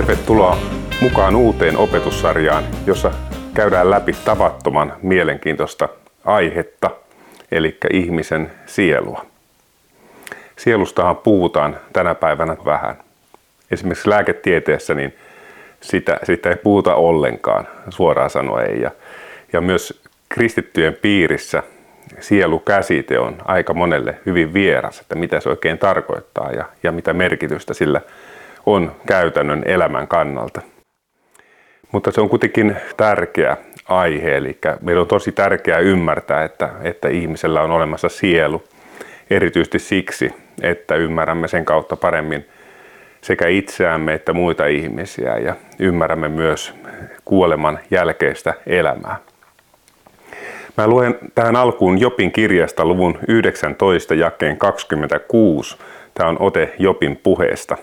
Tervetuloa mukaan uuteen opetussarjaan, jossa käydään läpi tavattoman mielenkiintoista aihetta, eli ihmisen sielua. Sielustahan puhutaan tänä päivänä vähän. Esimerkiksi lääketieteessä niin sitä ei puhuta ollenkaan, suoraan sanoen. Ja myös kristittyjen piirissä sielukäsite on aika monelle hyvin vieras, että mitä se oikein tarkoittaa ja mitä merkitystä sillä on käytännön elämän kannalta. Mutta se on kuitenkin tärkeä aihe, eli meillä on tosi tärkeää ymmärtää, että ihmisellä on olemassa sielu. Erityisesti siksi, että ymmärrämme sen kautta paremmin sekä itseämme että muita ihmisiä ja ymmärrämme myös kuoleman jälkeistä elämää. Mä luen tähän alkuun Jopin kirjasta luvun 19 jakeen 26. Tämä on ote Jopin puheesta.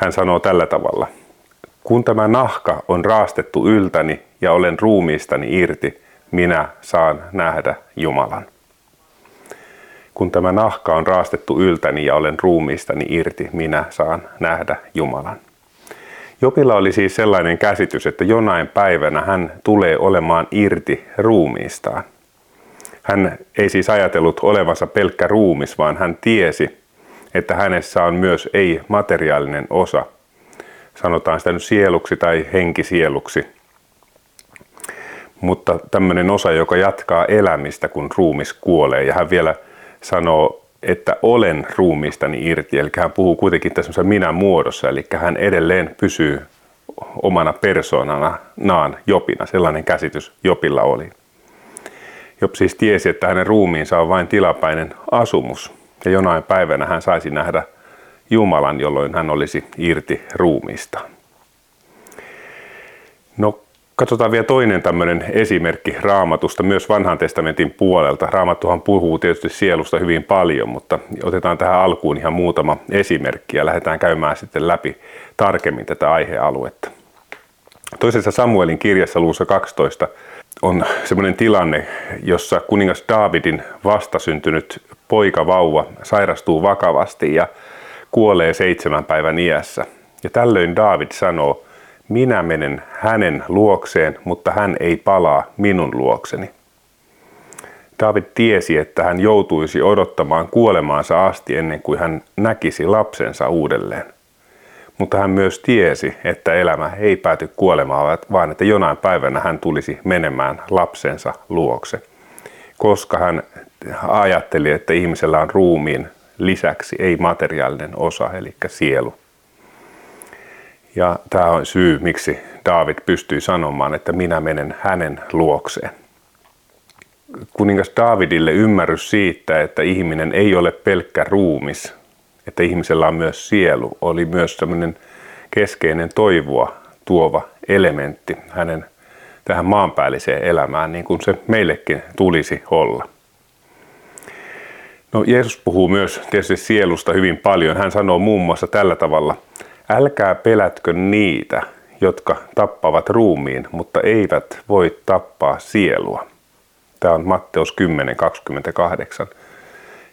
Hän sanoo tällä tavalla. Kun tämä nahka on raastettu yltäni ja olen ruumiistani irti, minä saan nähdä Jumalan. Kun tämä nahka on raastettu yltäni ja olen ruumiistani irti, minä saan nähdä Jumalan. Jopilla oli siis sellainen käsitys, että jonain päivänä hän tulee olemaan irti ruumiistaan. Hän ei siis ajatellut olevansa pelkkä ruumis, vaan hän tiesi, että hänessä on myös ei-materiaalinen osa. Sanotaan sitä nyt sieluksi tai henkisieluksi. Mutta tämmöinen osa, joka jatkaa elämistä, kun ruumis kuolee. Ja hän vielä sanoo, että olen ruumiistani irti. Eli hän puhuu kuitenkin tässä minä muodossa. Eli hän edelleen pysyy omana persoonanaan Jopina. Sellainen käsitys Jopilla oli. Job siis tiesi, että hänen ruumiinsa on vain tilapäinen asumus. Ja jonain päivänä hän saisi nähdä Jumalan, jolloin hän olisi irti ruumiista. No, katsotaan vielä toinen tämmöinen esimerkki Raamatusta, myös Vanhan testamentin puolelta. Raamattuhan puhuu tietysti sielusta hyvin paljon, mutta otetaan tähän alkuun ihan muutama esimerkki ja lähdetään käymään sitten läpi tarkemmin tätä aihealuetta. Toisessa Samuelin kirjassa luvussa 12 on semmoinen tilanne, jossa kuningas Daavidin vastasyntynyt poikavauva sairastuu vakavasti ja kuolee 7 päivän iässä. Ja tällöin Daavid sanoo, minä menen hänen luokseen, mutta hän ei palaa minun luokseni. Daavid tiesi, että hän joutuisi odottamaan kuolemaansa asti ennen kuin hän näkisi lapsensa uudelleen. Mutta hän myös tiesi, että elämä ei pääty kuolemaan, vaan että jonain päivänä hän tulisi menemään lapsensa luokse. Koska hän ajatteli, että ihmisellä on ruumiin lisäksi ei-materiaalinen osa, eli sielu. Ja tämä on syy, miksi Daavid pystyi sanomaan, että minä menen hänen luokseen. Kuningas Daavidille ymmärrys siitä, että ihminen ei ole pelkkä ruumis, että ihmisellä on myös sielu, oli myös tämmöinen keskeinen toivoa tuova elementti hänen tähän maanpäälliseen elämään, niin kuin se meillekin tulisi olla. No, Jeesus puhuu myös tietysti sielusta hyvin paljon. Hän sanoo muun muassa tällä tavalla, älkää pelätkö niitä, jotka tappavat ruumiin, mutta eivät voi tappaa sielua. Tämä on Matteus 10:28.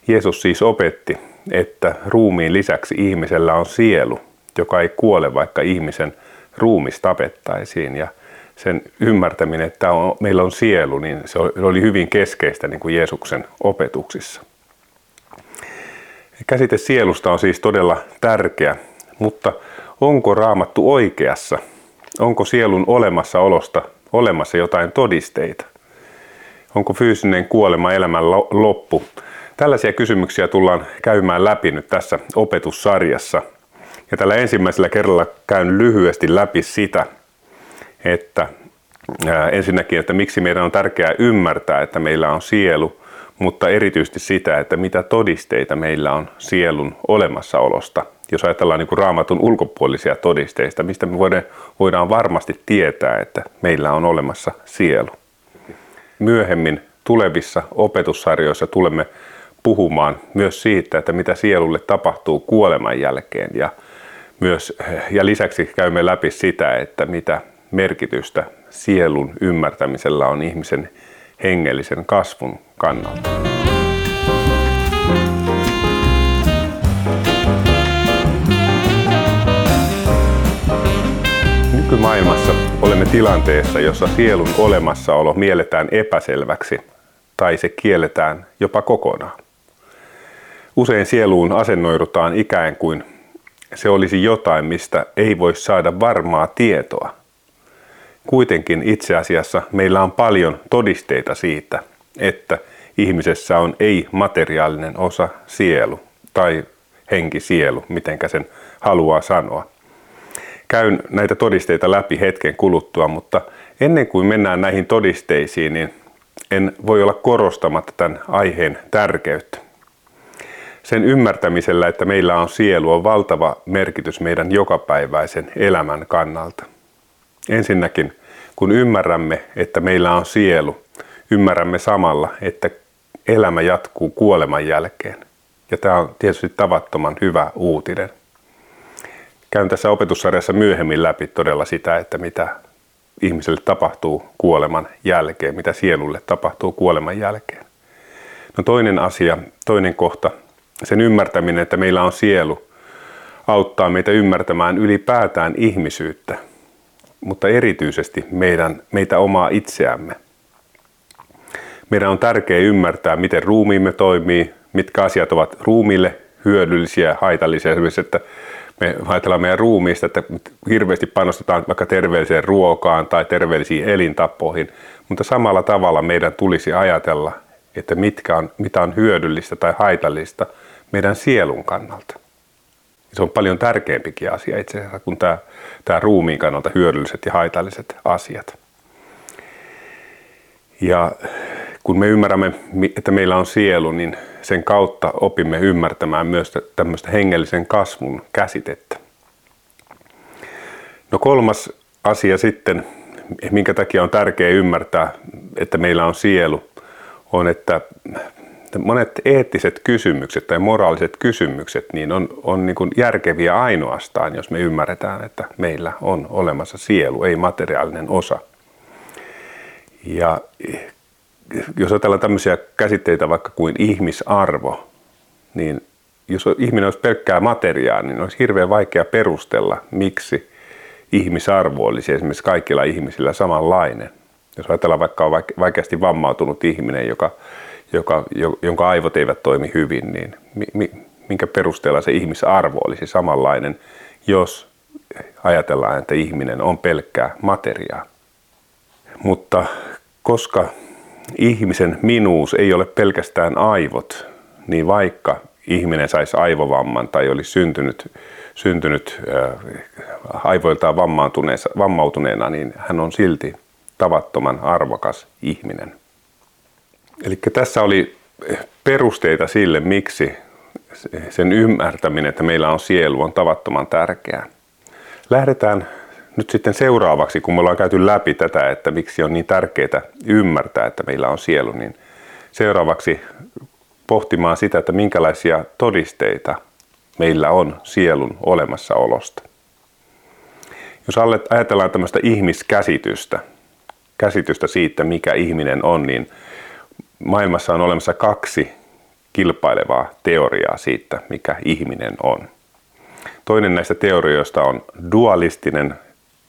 Jeesus siis opetti, että ruumiin lisäksi ihmisellä on sielu, joka ei kuole, vaikka ihmisen ruumis tapettaisiin. Ja sen ymmärtäminen, että meillä on sielu, niin se oli hyvin keskeistä niin kuin Jeesuksen opetuksissa. Käsite sielusta on siis todella tärkeä, mutta onko Raamattu oikeassa? Onko sielun olemassaolosta olemassa jotain todisteita? Onko fyysinen kuolema elämän loppu? Tällaisia kysymyksiä tullaan käymään läpi nyt tässä opetussarjassa. Ja tällä ensimmäisellä kerralla käyn lyhyesti läpi sitä, että ensinnäkin, että miksi meidän on tärkeää ymmärtää, että meillä on sielu, mutta erityisesti sitä, että mitä todisteita meillä on sielun olemassaolosta. Jos ajatellaan niin kuin Raamatun ulkopuolisia todisteita, mistä me voidaan varmasti tietää, että meillä on olemassa sielu. Myöhemmin tulevissa opetussarjoissa tulemme puhumaan myös siitä, että mitä sielulle tapahtuu kuoleman jälkeen. Ja lisäksi käymme läpi sitä, että mitä merkitystä sielun ymmärtämisellä on ihmisen hengellisen kasvun kannalta. Nykymaailmassa olemme tilanteessa, jossa sielun olemassaolo mielletään epäselväksi tai se kielletään jopa kokonaan. Usein sieluun asennoidutaan ikään kuin se olisi jotain, mistä ei voi saada varmaa tietoa. Kuitenkin itse asiassa meillä on paljon todisteita siitä, että ihmisessä on ei-materiaalinen osa sielu tai henkisielu, mitenkä sen haluaa sanoa. Käyn näitä todisteita läpi hetken kuluttua, mutta ennen kuin mennään näihin todisteisiin, niin en voi olla korostamatta tämän aiheen tärkeyttä. Sen ymmärtämisellä, että meillä on sielu, on valtava merkitys meidän jokapäiväisen elämän kannalta. Ensinnäkin, kun ymmärrämme, että meillä on sielu, ymmärrämme samalla, että elämä jatkuu kuoleman jälkeen. Ja tämä on tietysti tavattoman hyvä uutinen. Käyn tässä opetussarjassa myöhemmin läpi todella sitä, että mitä ihmiselle tapahtuu kuoleman jälkeen, mitä sielulle tapahtuu kuoleman jälkeen. No toinen asia, toinen kohta, sen ymmärtäminen, että meillä on sielu, auttaa meitä ymmärtämään ylipäätään ihmisyyttä, mutta erityisesti meitä omaa itseämme. Meidän on tärkeää ymmärtää, miten ruumiimme toimii, mitkä asiat ovat ruumiille hyödyllisiä ja haitallisia. Esimerkiksi, että me ajatellaan meidän ruumiista, että hirveästi panostetaan vaikka terveelliseen ruokaan tai terveellisiin elintapoihin, mutta samalla tavalla meidän tulisi ajatella, että mitä on hyödyllistä tai haitallista meidän sielun kannalta. Se on paljon tärkeämpikin asia itse asiassa kuin tämä ruumiin kannalta hyödylliset ja haitalliset asiat. Ja kun me ymmärrämme, että meillä on sielu, niin sen kautta opimme ymmärtämään myös tämmöistä hengellisen kasvun käsitettä. No kolmas asia sitten, minkä takia on tärkeää ymmärtää, että meillä on sielu, on, että monet eettiset kysymykset tai moraaliset kysymykset niin on niin kuin järkeviä ainoastaan, jos me ymmärretään, että meillä on olemassa sielu, ei materiaalinen osa. Ja jos ajatellaan tämmöisiä käsitteitä vaikka kuin ihmisarvo, niin jos ihminen olisi pelkkää materiaa, niin olisi hirveän vaikea perustella, miksi ihmisarvo olisi esimerkiksi kaikilla ihmisillä samanlainen. Jos ajatellaan vaikka vaikeasti vammautunut ihminen, jonka aivot eivät toimi hyvin, niin minkä perusteella se ihmisarvo olisi samanlainen, jos ajatellaan, että ihminen on pelkkää materiaa. Mutta koska ihmisen minuus ei ole pelkästään aivot, niin vaikka ihminen saisi aivovamman tai olisi syntynyt aivoiltaan vammautuneena, niin hän on silti tavattoman arvokas ihminen. Eli tässä oli perusteita sille, miksi sen ymmärtäminen, että meillä on sielu, on tavattoman tärkeää. Lähdetään nyt sitten seuraavaksi, kun me ollaan käyty läpi tätä, että miksi on niin tärkeää ymmärtää, että meillä on sielu, niin seuraavaksi pohtimaan sitä, että minkälaisia todisteita meillä on sielun olemassaolosta. Jos ajatellaan tämmöistä ihmiskäsitystä, käsitystä siitä, mikä ihminen on, niin maailmassa on olemassa kaksi kilpailevaa teoriaa siitä, mikä ihminen on. Toinen näistä teorioista on dualistinen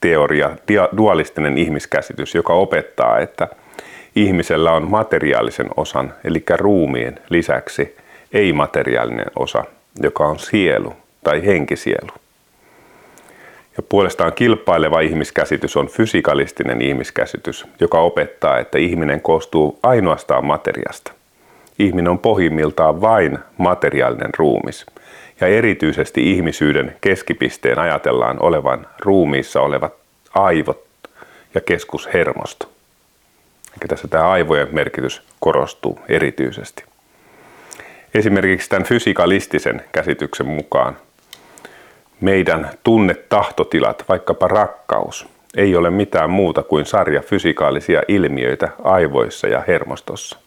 teoria, dualistinen ihmiskäsitys, joka opettaa, että ihmisellä on materiaalisen osan, eli ruumiin lisäksi ei-materiaalinen osa, joka on sielu tai henkisielu. Ja puolestaan kilpaileva ihmiskäsitys on fysikalistinen ihmiskäsitys, joka opettaa, että ihminen koostuu ainoastaan materiasta. Ihminen on pohjimmiltaan vain materiaalinen ruumis. Ja erityisesti ihmisyyden keskipisteen ajatellaan olevan ruumiissa olevat aivot ja keskushermosto. Eli tässä tämä aivojen merkitys korostuu erityisesti. Esimerkiksi tämän fysikalistisen käsityksen mukaan meidän tunnetahtotilat, vaikkapa rakkaus, ei ole mitään muuta kuin sarja fysikaalisia ilmiöitä aivoissa ja hermostossa.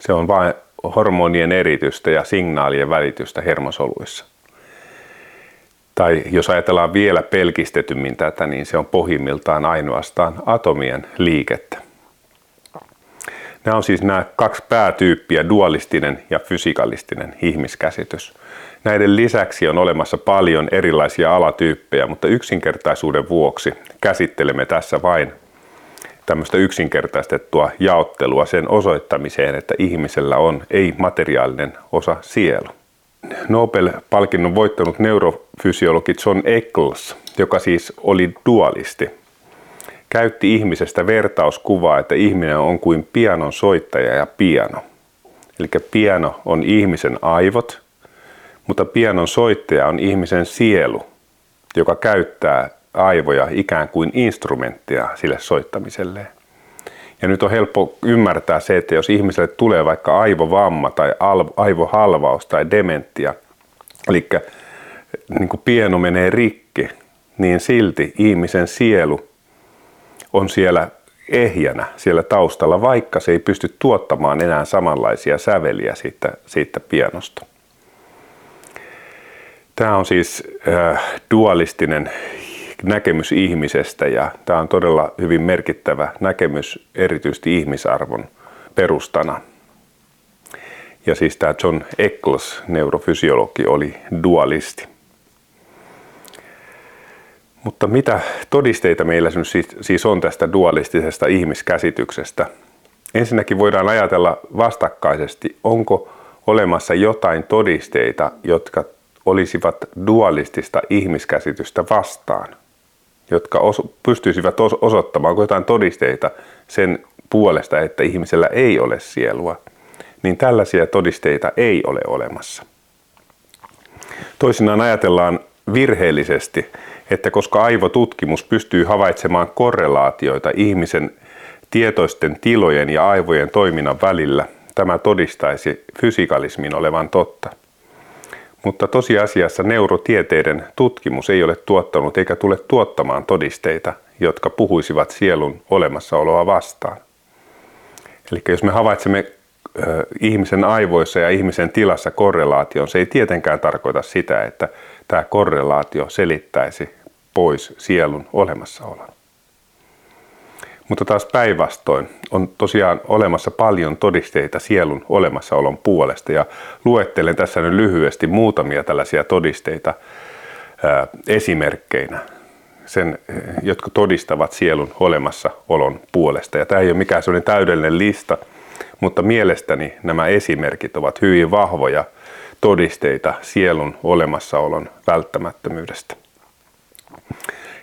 Se on vain hormonien eritystä ja signaalien välitystä hermosoluissa. Tai jos ajatellaan vielä pelkistetymmin tätä, niin se on pohjimmiltaan ainoastaan atomien liikettä. Nämä on siis nämä kaksi päätyyppiä, dualistinen ja fysikalistinen ihmiskäsitys. Näiden lisäksi on olemassa paljon erilaisia alatyyppejä, mutta yksinkertaisuuden vuoksi käsittelemme tässä vain tämmöistä yksinkertaistettua jaottelua sen osoittamiseen, että ihmisellä on ei-materiaalinen osa sielu. Nobel-palkinnon voittanut neurofysiologi John Eccles, joka siis oli dualisti, käytti ihmisestä vertauskuvaa, että ihminen on kuin pianon soittaja ja piano. Eli piano on ihmisen aivot, mutta pianon soittaja on ihmisen sielu, joka käyttää aivoja ikään kuin instrumenttia sille soittamiselleen. Ja nyt on helppo ymmärtää se, että jos ihmiselle tulee vaikka aivovamma tai aivohalvaus tai dementia, eli niin kuin pieno menee rikki, niin silti ihmisen sielu on siellä ehjänä siellä taustalla, vaikka se ei pysty tuottamaan enää samanlaisia säveliä siitä pianosta. Tämä on siis dualistinen näkemys ihmisestä ja tämä on todella hyvin merkittävä näkemys erityisesti ihmisarvon perustana. Ja siis tämä John Eccles, neurofysiologi, oli dualisti. Mutta mitä todisteita meillä siis on tästä dualistisesta ihmiskäsityksestä? Ensinnäkin voidaan ajatella vastakkaisesti, onko olemassa jotain todisteita, jotka olisivat dualistista ihmiskäsitystä vastaan, jotka pystyisivät osoittamaan jotain todisteita sen puolesta, että ihmisellä ei ole sielua, niin tällaisia todisteita ei ole olemassa. Toisinaan ajatellaan virheellisesti, että koska aivotutkimus pystyy havaitsemaan korrelaatioita ihmisen tietoisten tilojen ja aivojen toiminnan välillä, tämä todistaisi fysikalismin olevan totta. Mutta tosiasiassa neurotieteiden tutkimus ei ole tuottanut eikä tule tuottamaan todisteita, jotka puhuisivat sielun olemassaoloa vastaan. Eli jos me havaitsemme ihmisen aivoissa ja ihmisen tilassa korrelaation, se ei tietenkään tarkoita sitä, että tämä korrelaatio selittäisi pois sielun olemassaolon. Mutta taas päinvastoin on tosiaan olemassa paljon todisteita sielun olemassaolon puolesta ja luettelen tässä nyt lyhyesti muutamia tällaisia todisteita esimerkkeinä, jotka todistavat sielun olemassaolon puolesta. Ja tämä ei ole mikään sellainen täydellinen lista, mutta mielestäni nämä esimerkit ovat hyvin vahvoja todisteita sielun olemassaolon välttämättömyydestä.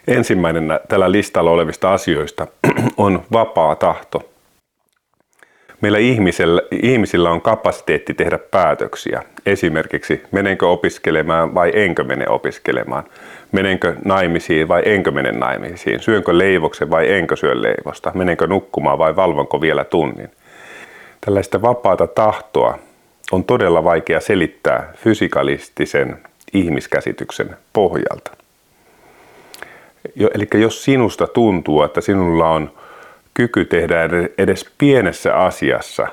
Ensimmäinen tällä listalla olevista asioista on vapaa tahto. Meillä ihmisillä on kapasiteetti tehdä päätöksiä. Esimerkiksi menenkö opiskelemaan vai enkö mene opiskelemaan. Menenkö naimisiin vai enkö mene naimisiin. Syönkö leivoksen vai enkö syö leivosta. Menenkö nukkumaan vai valvonko vielä tunnin. Tällaista vapaata tahtoa on todella vaikea selittää fysikalistisen ihmiskäsityksen pohjalta. Eli jos sinusta tuntuu, että sinulla on kyky tehdä edes pienessä asiassa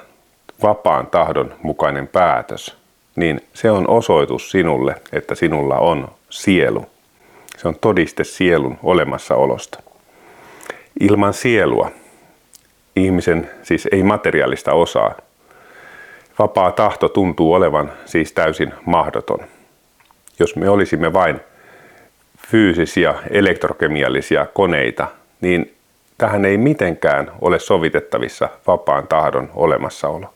vapaan tahdon mukainen päätös, niin se on osoitus sinulle, että sinulla on sielu. Se on todiste sielun olemassaolosta. Ilman sielua, ihmisen siis ei materiaalista osaa, vapaa tahto tuntuu olevan siis täysin mahdoton. Jos me olisimme vain fyysisiä, elektrokemiallisia koneita, niin tähän ei mitenkään ole sovitettavissa vapaan tahdon olemassaolo.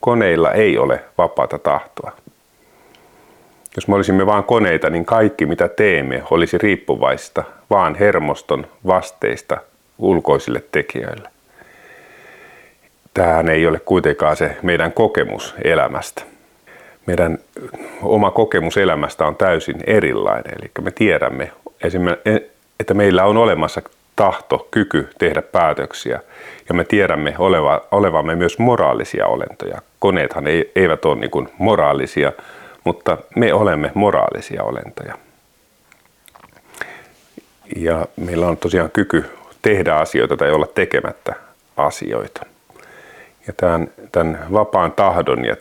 Koneilla ei ole vapaata tahtoa. Jos me olisimme vain koneita, niin kaikki mitä teemme olisi riippuvaista vaan hermoston vasteista ulkoisille tekijöille. Tämähän ei ole kuitenkaan se meidän kokemus elämästä. Meidän oma kokemus elämästä on täysin erilainen, eli me tiedämme, että meillä on olemassa tahto, kyky tehdä päätöksiä ja me tiedämme olevamme myös moraalisia olentoja. Koneethan eivät ole niin kuin moraalisia, mutta me olemme moraalisia olentoja. Ja meillä on tosiaan kyky tehdä asioita tai olla tekemättä asioita. Ja tämän vapaan tahdon ja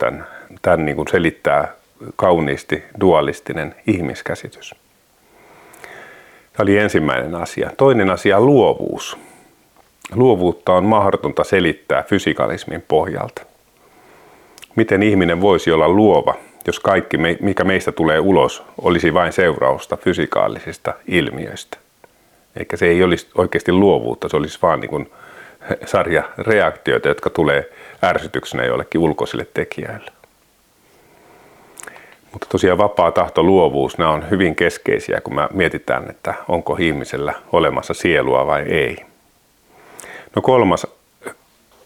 tämän niin kuin selittää kauniisti dualistinen ihmiskäsitys. Tämä oli ensimmäinen asia. Toinen asia on luovuus. Luovuutta on mahdotonta selittää fysikalismin pohjalta. Miten ihminen voisi olla luova, jos kaikki, mikä meistä tulee ulos, olisi vain seurausta fysikaalisista ilmiöistä. Eikä se ei olisi oikeasti luovuutta, se olisi vaan niin kuin sarja reaktioita, jotka tulee ärsytyksenä jollekin ulkoisille tekijälle. Mutta tosiaan vapaa tahto, luovuus, nämä on hyvin keskeisiä, kun me mietitään, että onko ihmisellä olemassa sielua vai ei. No kolmas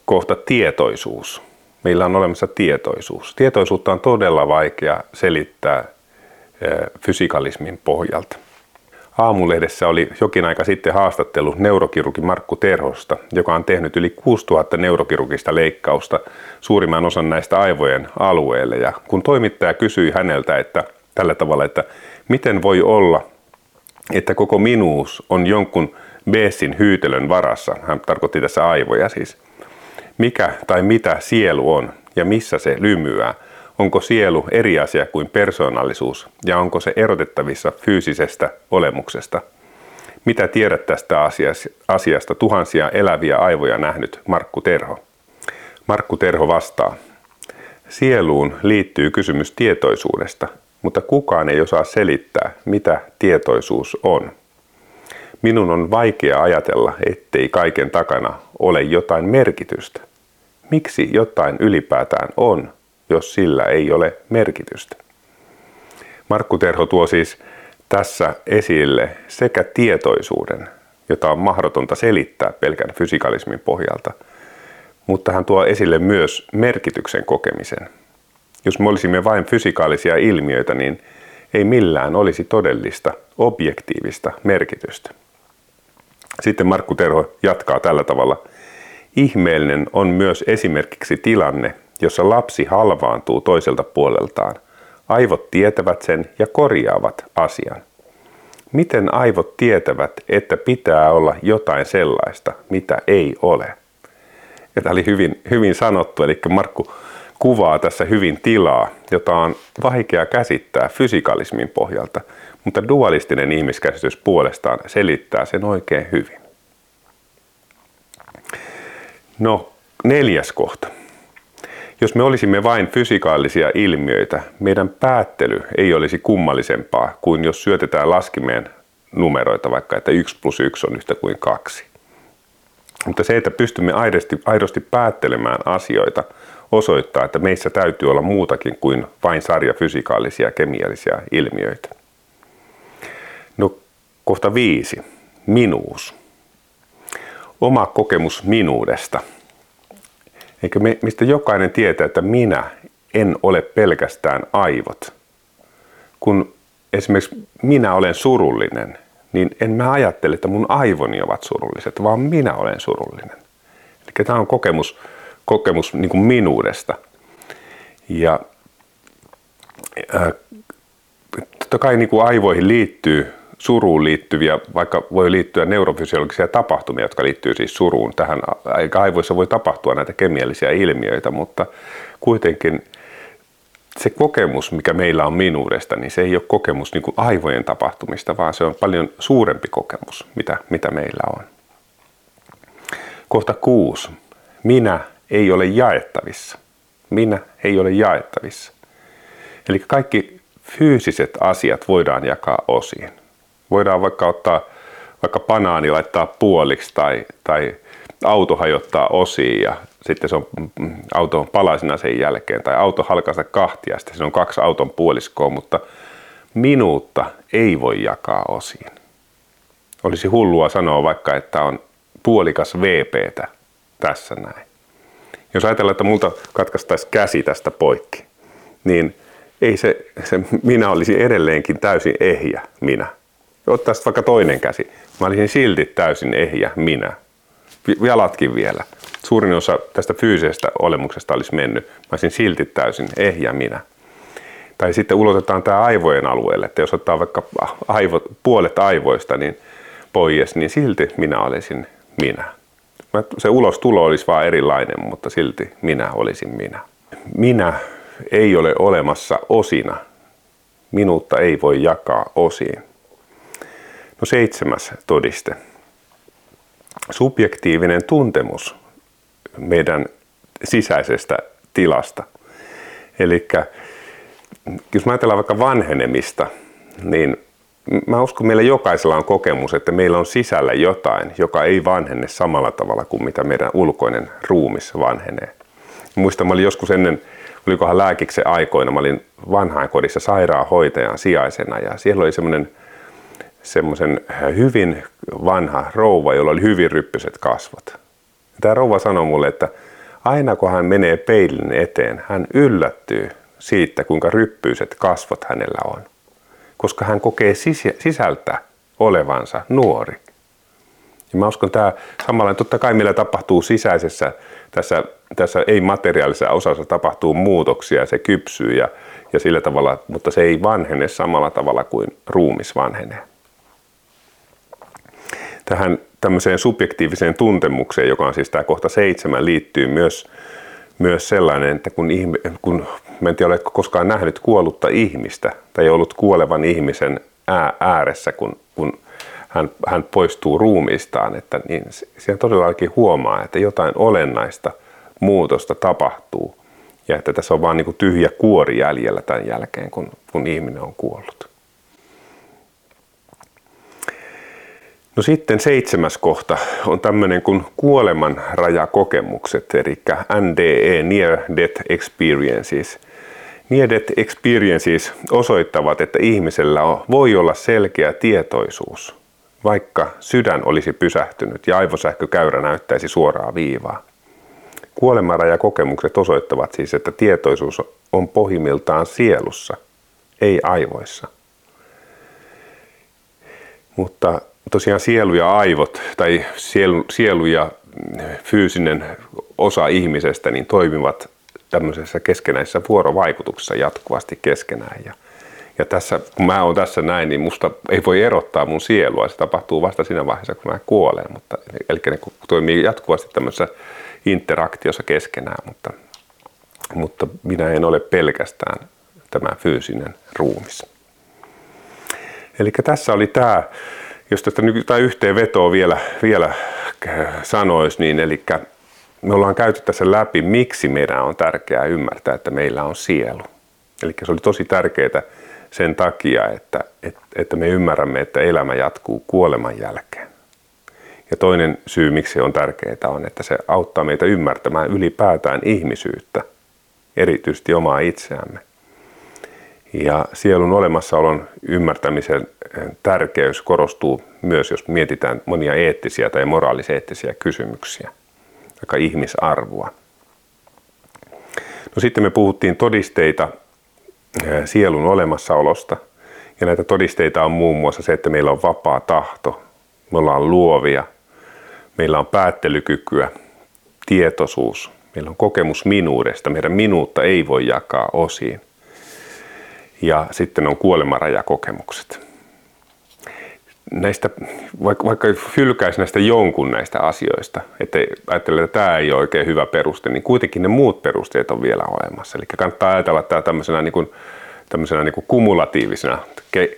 kohta, tietoisuus. Meillä on olemassa tietoisuus. Tietoisuutta on todella vaikea selittää fysikalismin pohjalta. Aamulehdessä oli jokin aika sitten haastattelu neurokirurgi Markku Terhosta, joka on tehnyt yli 6000 neurokirurgista leikkausta suurimman osan näistä aivojen alueelle. Ja kun toimittaja kysyi häneltä tällä tavalla, miten voi olla, että koko minuus on jonkun beessin hyytelön varassa, hän tarkoitti tässä aivoja siis, mikä tai mitä sielu on ja missä se lymyää, onko sielu eri asia kuin persoonallisuus ja onko se erotettavissa fyysisestä olemuksesta? Mitä tiedät tästä asiasta tuhansia eläviä aivoja nähnyt Markku Terho? Markku Terho vastaa: sieluun liittyy kysymys tietoisuudesta, mutta kukaan ei osaa selittää, mitä tietoisuus on. Minun on vaikea ajatella, ettei kaiken takana ole jotain merkitystä. Miksi jotain ylipäätään on, jos sillä ei ole merkitystä? Markku Terho tuo siis tässä esille sekä tietoisuuden, jota on mahdotonta selittää pelkän fysikalismin pohjalta, mutta hän tuo esille myös merkityksen kokemisen. Jos me olisimme vain fysikaalisia ilmiöitä, niin ei millään olisi todellista, objektiivista merkitystä. Sitten Markku Terho jatkaa tällä tavalla: ihmeellinen on myös esimerkiksi tilanne, jossa lapsi halvaantuu toiselta puoleltaan. Aivot tietävät sen ja korjaavat asian. Miten aivot tietävät, että pitää olla jotain sellaista, mitä ei ole? Ja tämä oli hyvin sanottu, eli Markku kuvaa tässä hyvin tilaa, jota on vaikea käsittää fysikalismin pohjalta, mutta dualistinen ihmiskäsitys puolestaan selittää sen oikein hyvin. No, neljäs kohta. Jos me olisimme vain fysikaalisia ilmiöitä, meidän päättely ei olisi kummallisempaa kuin jos syötetään laskimeen numeroita, vaikka että 1 + 1 on yhtä kuin 2. Mutta se, että pystymme aidosti päättelemään asioita, osoittaa, että meissä täytyy olla muutakin kuin vain sarja fysikaalisia ja kemiallisia ilmiöitä. No, kohta 5. Minuus. Oma kokemus minuudesta. Eikö mistä jokainen tietää, että minä en ole pelkästään aivot. Kun esimerkiksi minä olen surullinen, niin en mä ajattele, että mun aivoni ovat surulliset, vaan minä olen surullinen. Eli tämä on kokemus niin kuin minuudesta. Ja totta kai niin kuin aivoihin liittyy suruun liittyviä, vaikka voi liittyä neurofysiologisia tapahtumia, jotka liittyy siis suruun. Tähän aivoissa voi tapahtua näitä kemiallisia ilmiöitä, mutta kuitenkin se kokemus, mikä meillä on minuudesta, niin se ei ole kokemus niin kuin aivojen tapahtumista, vaan se on paljon suurempi kokemus, mitä meillä on. Kohta 6. Minä ei ole jaettavissa. Minä ei ole jaettavissa. Eli kaikki fyysiset asiat voidaan jakaa osiin. Voidaan vaikka ottaa banaani, laittaa puoliksi tai auto hajottaa osiin ja sitten se on auton palasina sen jälkeen, tai auto halkaista kahtia ja sitten se on 2 auton puoliskoa, mutta minuutta ei voi jakaa osiin. Olisi hullua sanoa vaikka, että on puolikas VP:tä tässä näin. Jos ajatellaan, että multa katkaistaisiin käsi tästä poikki, niin ei se minä olisi edelleenkin täysin ehjä minä. Ottaisit vaikka toinen käsi, mä olisin silti täysin ehjä minä. Jalatkin vielä. Suurin osa tästä fyysisestä olemuksesta olisi mennyt. Mä olisin silti täysin ehjä minä. Tai sitten ulotetaan tämä aivojen alueelle, että jos ottaa vaikka puolet aivoista niin pois, niin silti minä olisin minä. Se ulostulo olisi vaan erilainen, mutta silti minä olisin minä. Minä ei ole olemassa osina. Minuutta ei voi jakaa osiin. No, 7. todiste. Subjektiivinen tuntemus meidän sisäisestä tilasta. Eli jos mä ajatellaan vaikka vanhenemista, niin mä uskon, meillä jokaisella on kokemus, että meillä on sisällä jotain, joka ei vanhene samalla tavalla kuin mitä meidän ulkoinen ruumis vanhenee. Muistan, mä olin joskus ennen, olikohan lääkiksen aikoina, mä olin vanhainkodissa sairaanhoitajan sijaisena ja siellä oli semmoisen hyvin vanha rouva, jolla oli hyvin ryppyset kasvot. Tämä rouva sanoi mulle, että aina kun hän menee peilin eteen, hän yllättyy siitä, kuinka ryppyiset kasvot hänellä on, koska hän kokee sisältä olevansa nuori. Ja mä uskon, tämä samalla totta kai meillä tapahtuu sisäisessä, tässä ei-materiaalisessa osassa tapahtuu muutoksia, se kypsyy ja sillä tavalla, mutta se ei vanhene samalla tavalla kuin ruumis vanhenee. Tähän tämmöiseen subjektiiviseen tuntemukseen, joka on siis tämä kohta 7, liittyy myös sellainen, että kun mä en tiedä, oletko koskaan nähnyt kuollutta ihmistä tai ollut kuolevan ihmisen ääressä, kun hän poistuu ruumiistaan, että niin siellä todellakin huomaa, että jotain olennaista muutosta tapahtuu ja että tässä on vaan niin kuin tyhjä kuori jäljellä tämän jälkeen, kun ihminen on kuollut. No sitten 7. kohta on tämmöinen kuin kuoleman rajakokemukset, eli NDE, Near Death Experiences. Near Death Experiences osoittavat, että ihmisellä voi olla selkeä tietoisuus, vaikka sydän olisi pysähtynyt ja aivosähkökäyrä näyttäisi suoraa viivaa. Kuoleman rajakokemukset osoittavat siis, että tietoisuus on pohjimmiltaan sielussa, ei aivoissa. Mutta tosiaan sielu ja aivot tai sielu ja fyysinen osa ihmisestä niin toimivat tämmöisessä keskenäisessä vuorovaikutuksessa jatkuvasti keskenään. Ja tässä, kun mä oon tässä näin, niin musta ei voi erottaa mun sielua. Se tapahtuu vasta siinä vaiheessa, kun mä kuolen. Mutta, eli ne toimii jatkuvasti tämmöisessä interaktiossa keskenään, mutta minä en ole pelkästään tämä fyysinen ruumis. Eli tässä oli tämä. Jos tästä yhteenvetoa vielä sanoisi, niin eli me ollaan käyty tässä läpi, miksi meidän on tärkeää ymmärtää, että meillä on sielu. Eli se oli tosi tärkeää sen takia, että me ymmärrämme, että elämä jatkuu kuoleman jälkeen. Ja toinen syy, miksi se on tärkeää, on, että se auttaa meitä ymmärtämään ylipäätään ihmisyyttä, erityisesti omaa itseämme. Ja sielun olemassaolon ymmärtämisen tärkeys korostuu myös, jos mietitään monia eettisiä tai moraaliseettisiä kysymyksiä, aika ihmisarvoa. No sitten me puhuttiin todisteita sielun olemassaolosta. Ja näitä todisteita on muun muassa se, että meillä on vapaa tahto, me ollaan luovia, meillä on päättelykykyä, tietoisuus, meillä on kokemus minuudesta, meidän minuutta ei voi jakaa osiin. Ja sitten on kuolemanrajakokemukset. Näistä, vaikka hylkäisi näistä jonkun näistä asioista, että ajattelee, että tämä ei ole oikein hyvä peruste, niin kuitenkin ne muut perusteet on vielä olemassa. Eli kannattaa ajatella tämä tämmöisenä niin kuin kumulatiivisena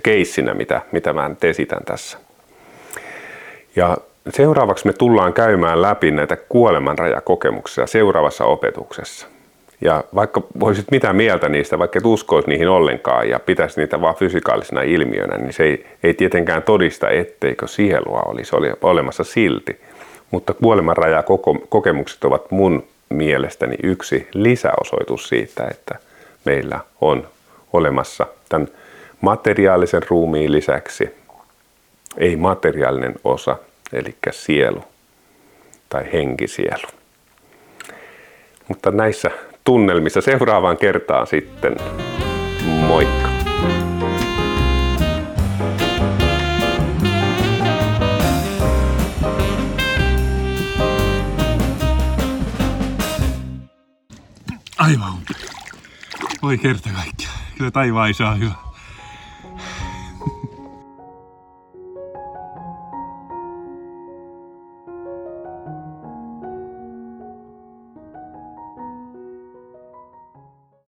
keissinä, mitä mä nyt esitän tässä. Ja seuraavaksi me tullaan käymään läpi näitä kuolemanrajakokemuksia seuraavassa opetuksessa. Ja vaikka voisit mitä mieltä niistä, vaikka et uskoisi niihin ollenkaan ja pitäisi niitä vaan fysikaalisena ilmiönä, niin se ei tietenkään todista, etteikö sielua olisi olemassa silti. Mutta kuolemanrajakokemukset ovat mun mielestäni yksi lisäosoitus siitä, että meillä on olemassa tämän materiaalisen ruumiin lisäksi ei-materiaalinen osa, eli sielu tai henkisielu. Mutta näissä tunnelmissa seuraavaan kertaan sitten. Moikka! Aivan. Voi kerta kaikkiaan. Kyllä taivaan isä on hyvä.